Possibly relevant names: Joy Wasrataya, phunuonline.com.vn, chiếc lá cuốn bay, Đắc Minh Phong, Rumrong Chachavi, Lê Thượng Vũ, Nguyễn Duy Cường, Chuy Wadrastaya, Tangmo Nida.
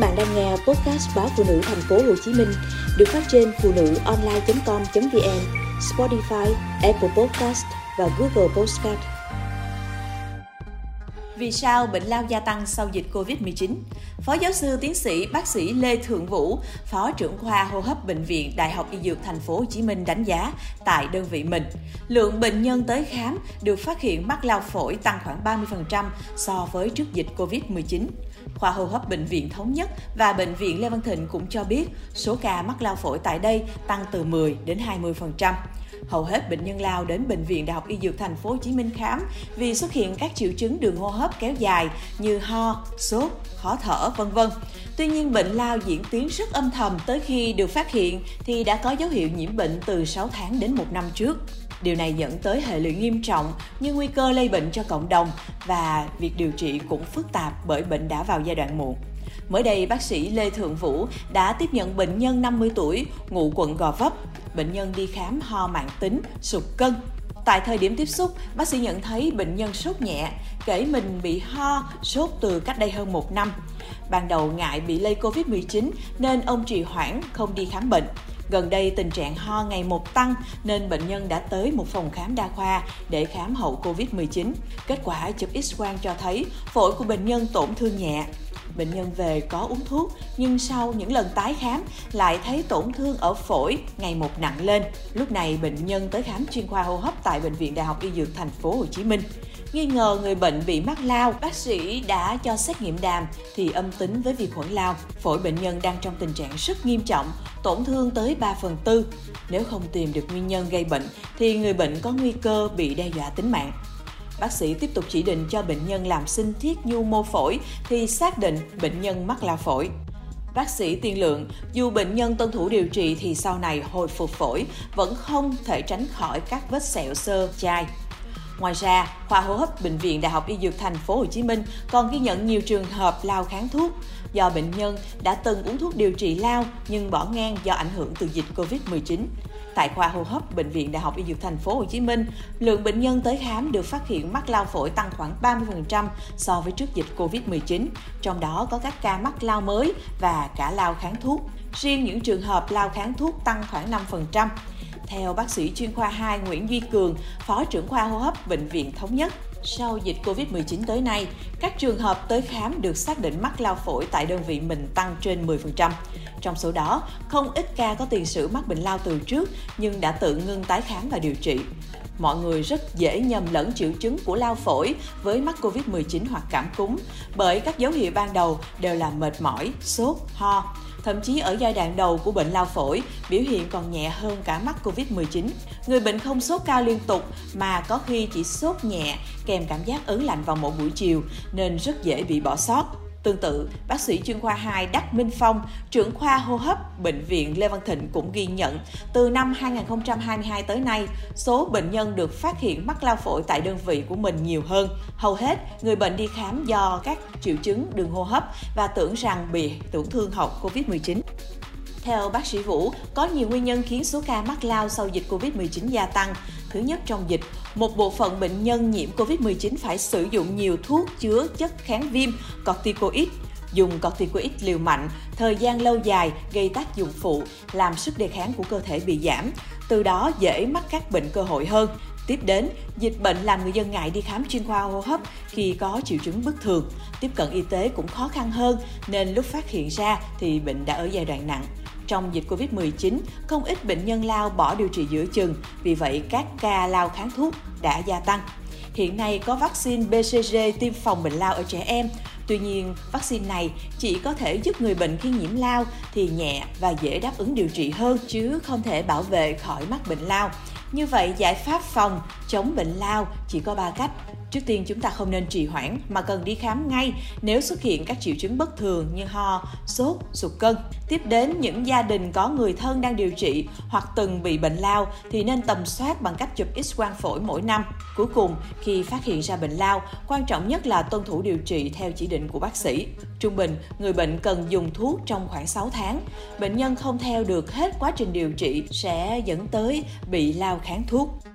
bạn đang nghe podcast báo Phụ Nữ Thành phố Hồ Chí Minh được phát trên phunuonline.com.vn, Spotify, Apple Podcast và Google Podcast. Vì sao bệnh lao gia tăng sau dịch Covid-19? Phó giáo sư tiến sĩ bác sĩ Lê Thượng Vũ, Phó trưởng khoa hô hấp Bệnh viện Đại học Y Dược Thành phố Hồ Chí Minh đánh giá tại đơn vị mình, lượng bệnh nhân tới khám được phát hiện mắc lao phổi tăng khoảng 30% so với trước dịch Covid-19. Khoa hô hấp Bệnh viện Thống Nhất và Bệnh viện Lê Văn Thịnh cũng cho biết số ca mắc lao phổi tại đây tăng từ 10 đến 20%. Hầu hết bệnh nhân lao đến Bệnh viện Đại học Y Dược Thành phố Hồ Chí Minh khám vì xuất hiện các triệu chứng đường hô hấp kéo dài như ho, sốt, khó thở, vân vân. Tuy nhiên, bệnh lao diễn tiến rất âm thầm, tới khi được phát hiện thì đã có dấu hiệu nhiễm bệnh từ 6 tháng đến 1 năm trước. Điều này dẫn tới hệ lụy nghiêm trọng như nguy cơ lây bệnh cho cộng đồng và việc điều trị cũng phức tạp bởi bệnh đã vào giai đoạn muộn. Mới đây, bác sĩ Lê Thượng Vũ đã tiếp nhận bệnh nhân 50 tuổi, ngụ quận Gò Vấp. Bệnh nhân đi khám ho mãn tính, sụt cân. Tại thời điểm tiếp xúc, bác sĩ nhận thấy bệnh nhân sốt nhẹ, kể mình bị ho, sốt từ cách đây hơn 1 năm. Ban đầu ngại bị lây Covid-19 nên ông trì hoãn không đi khám bệnh. Gần đây tình trạng ho ngày một tăng nên bệnh nhân đã tới một phòng khám đa khoa để khám hậu Covid-19. Kết quả chụp X-quang cho thấy phổi của bệnh nhân tổn thương nhẹ. Bệnh nhân về có uống thuốc nhưng sau những lần tái khám lại thấy tổn thương ở phổi ngày một nặng lên. Lúc này bệnh nhân tới khám chuyên khoa hô hấp tại Bệnh viện Đại học Y Dược Thành phố Hồ Chí Minh. Nghi ngờ người bệnh bị mắc lao, bác sĩ đã cho xét nghiệm đàm thì âm tính với vi khuẩn lao. Phổi bệnh nhân đang trong tình trạng rất nghiêm trọng, tổn thương tới 3/4. Nếu không tìm được nguyên nhân gây bệnh thì người bệnh có nguy cơ bị đe dọa tính mạng. Bác sĩ tiếp tục chỉ định cho bệnh nhân làm sinh thiết nhu mô phổi thì xác định bệnh nhân mắc lao phổi. Bác sĩ tiên lượng, dù bệnh nhân tuân thủ điều trị thì sau này hồi phục phổi vẫn không thể tránh khỏi các vết sẹo xơ, chai. Ngoài ra, khoa hô hấp Bệnh viện Đại học Y Dược Thành phố Hồ Chí Minh còn ghi nhận nhiều trường hợp lao kháng thuốc do bệnh nhân đã từng uống thuốc điều trị lao nhưng bỏ ngang do ảnh hưởng từ dịch Covid-19. Tại khoa hô hấp Bệnh viện Đại học Y Dược Thành phố Hồ Chí Minh, lượng bệnh nhân tới khám được phát hiện mắc lao phổi tăng khoảng 30% so với trước dịch Covid-19, trong đó có các ca mắc lao mới và cả lao kháng thuốc. Riêng những trường hợp lao kháng thuốc tăng khoảng 5%. Theo bác sĩ chuyên khoa 2 Nguyễn Duy Cường, Phó trưởng khoa hô hấp Bệnh viện Thống Nhất, sau dịch Covid-19 tới nay, các trường hợp tới khám được xác định mắc lao phổi tại đơn vị mình tăng trên 10%. Trong số đó, không ít ca có tiền sử mắc bệnh lao từ trước nhưng đã tự ngưng tái khám và điều trị. Mọi người rất dễ nhầm lẫn triệu chứng của lao phổi với mắc Covid-19 hoặc cảm cúm, bởi các dấu hiệu ban đầu đều là mệt mỏi, sốt, ho. Thậm chí ở giai đoạn đầu của bệnh lao phổi, biểu hiện còn nhẹ hơn cả mắc Covid-19. Người bệnh không sốt cao liên tục mà có khi chỉ sốt nhẹ kèm cảm giác ớn lạnh vào mỗi buổi chiều nên rất dễ bị bỏ sót. Tương tự, bác sĩ chuyên khoa 2 Đắc Minh Phong, trưởng khoa hô hấp Bệnh viện Lê Văn Thịnh cũng ghi nhận từ năm 2022 tới nay, số bệnh nhân được phát hiện mắc lao phổi tại đơn vị của mình nhiều hơn. Hầu hết, người bệnh đi khám do các triệu chứng đường hô hấp và tưởng rằng bị tổn thương hậu Covid-19. Theo bác sĩ Vũ, có nhiều nguyên nhân khiến số ca mắc lao sau dịch Covid-19 gia tăng. Thứ nhất, trong dịch, một bộ phận bệnh nhân nhiễm Covid-19 phải sử dụng nhiều thuốc chứa chất kháng viêm, corticoid. Dùng corticoid liều mạnh, thời gian lâu dài gây tác dụng phụ, làm sức đề kháng của cơ thể bị giảm, từ đó dễ mắc các bệnh cơ hội hơn. Tiếp đến, dịch bệnh làm người dân ngại đi khám chuyên khoa hô hấp khi có triệu chứng bất thường. Tiếp cận y tế cũng khó khăn hơn nên lúc phát hiện ra thì bệnh đã ở giai đoạn nặng. Trong dịch Covid-19, không ít bệnh nhân lao bỏ điều trị giữa chừng, vì vậy các ca lao kháng thuốc đã gia tăng. Hiện nay có vaccine BCG tiêm phòng bệnh lao ở trẻ em, tuy nhiên vaccine này chỉ có thể giúp người bệnh khi nhiễm lao thì nhẹ và dễ đáp ứng điều trị hơn, chứ không thể bảo vệ khỏi mắc bệnh lao. Như vậy, giải pháp phòng chống bệnh lao chỉ có 3 cách. Trước tiên, chúng ta không nên trì hoãn mà cần đi khám ngay nếu xuất hiện các triệu chứng bất thường như ho, sốt, sụt cân. Tiếp đến, những gia đình có người thân đang điều trị hoặc từng bị bệnh lao thì nên tầm soát bằng cách chụp X-quang phổi mỗi năm. Cuối cùng, khi phát hiện ra bệnh lao, quan trọng nhất là tuân thủ điều trị theo chỉ định của bác sĩ. Trung bình, người bệnh cần dùng thuốc trong khoảng 6 tháng. Bệnh nhân không theo được hết quá trình điều trị sẽ dẫn tới bị lao kháng thuốc.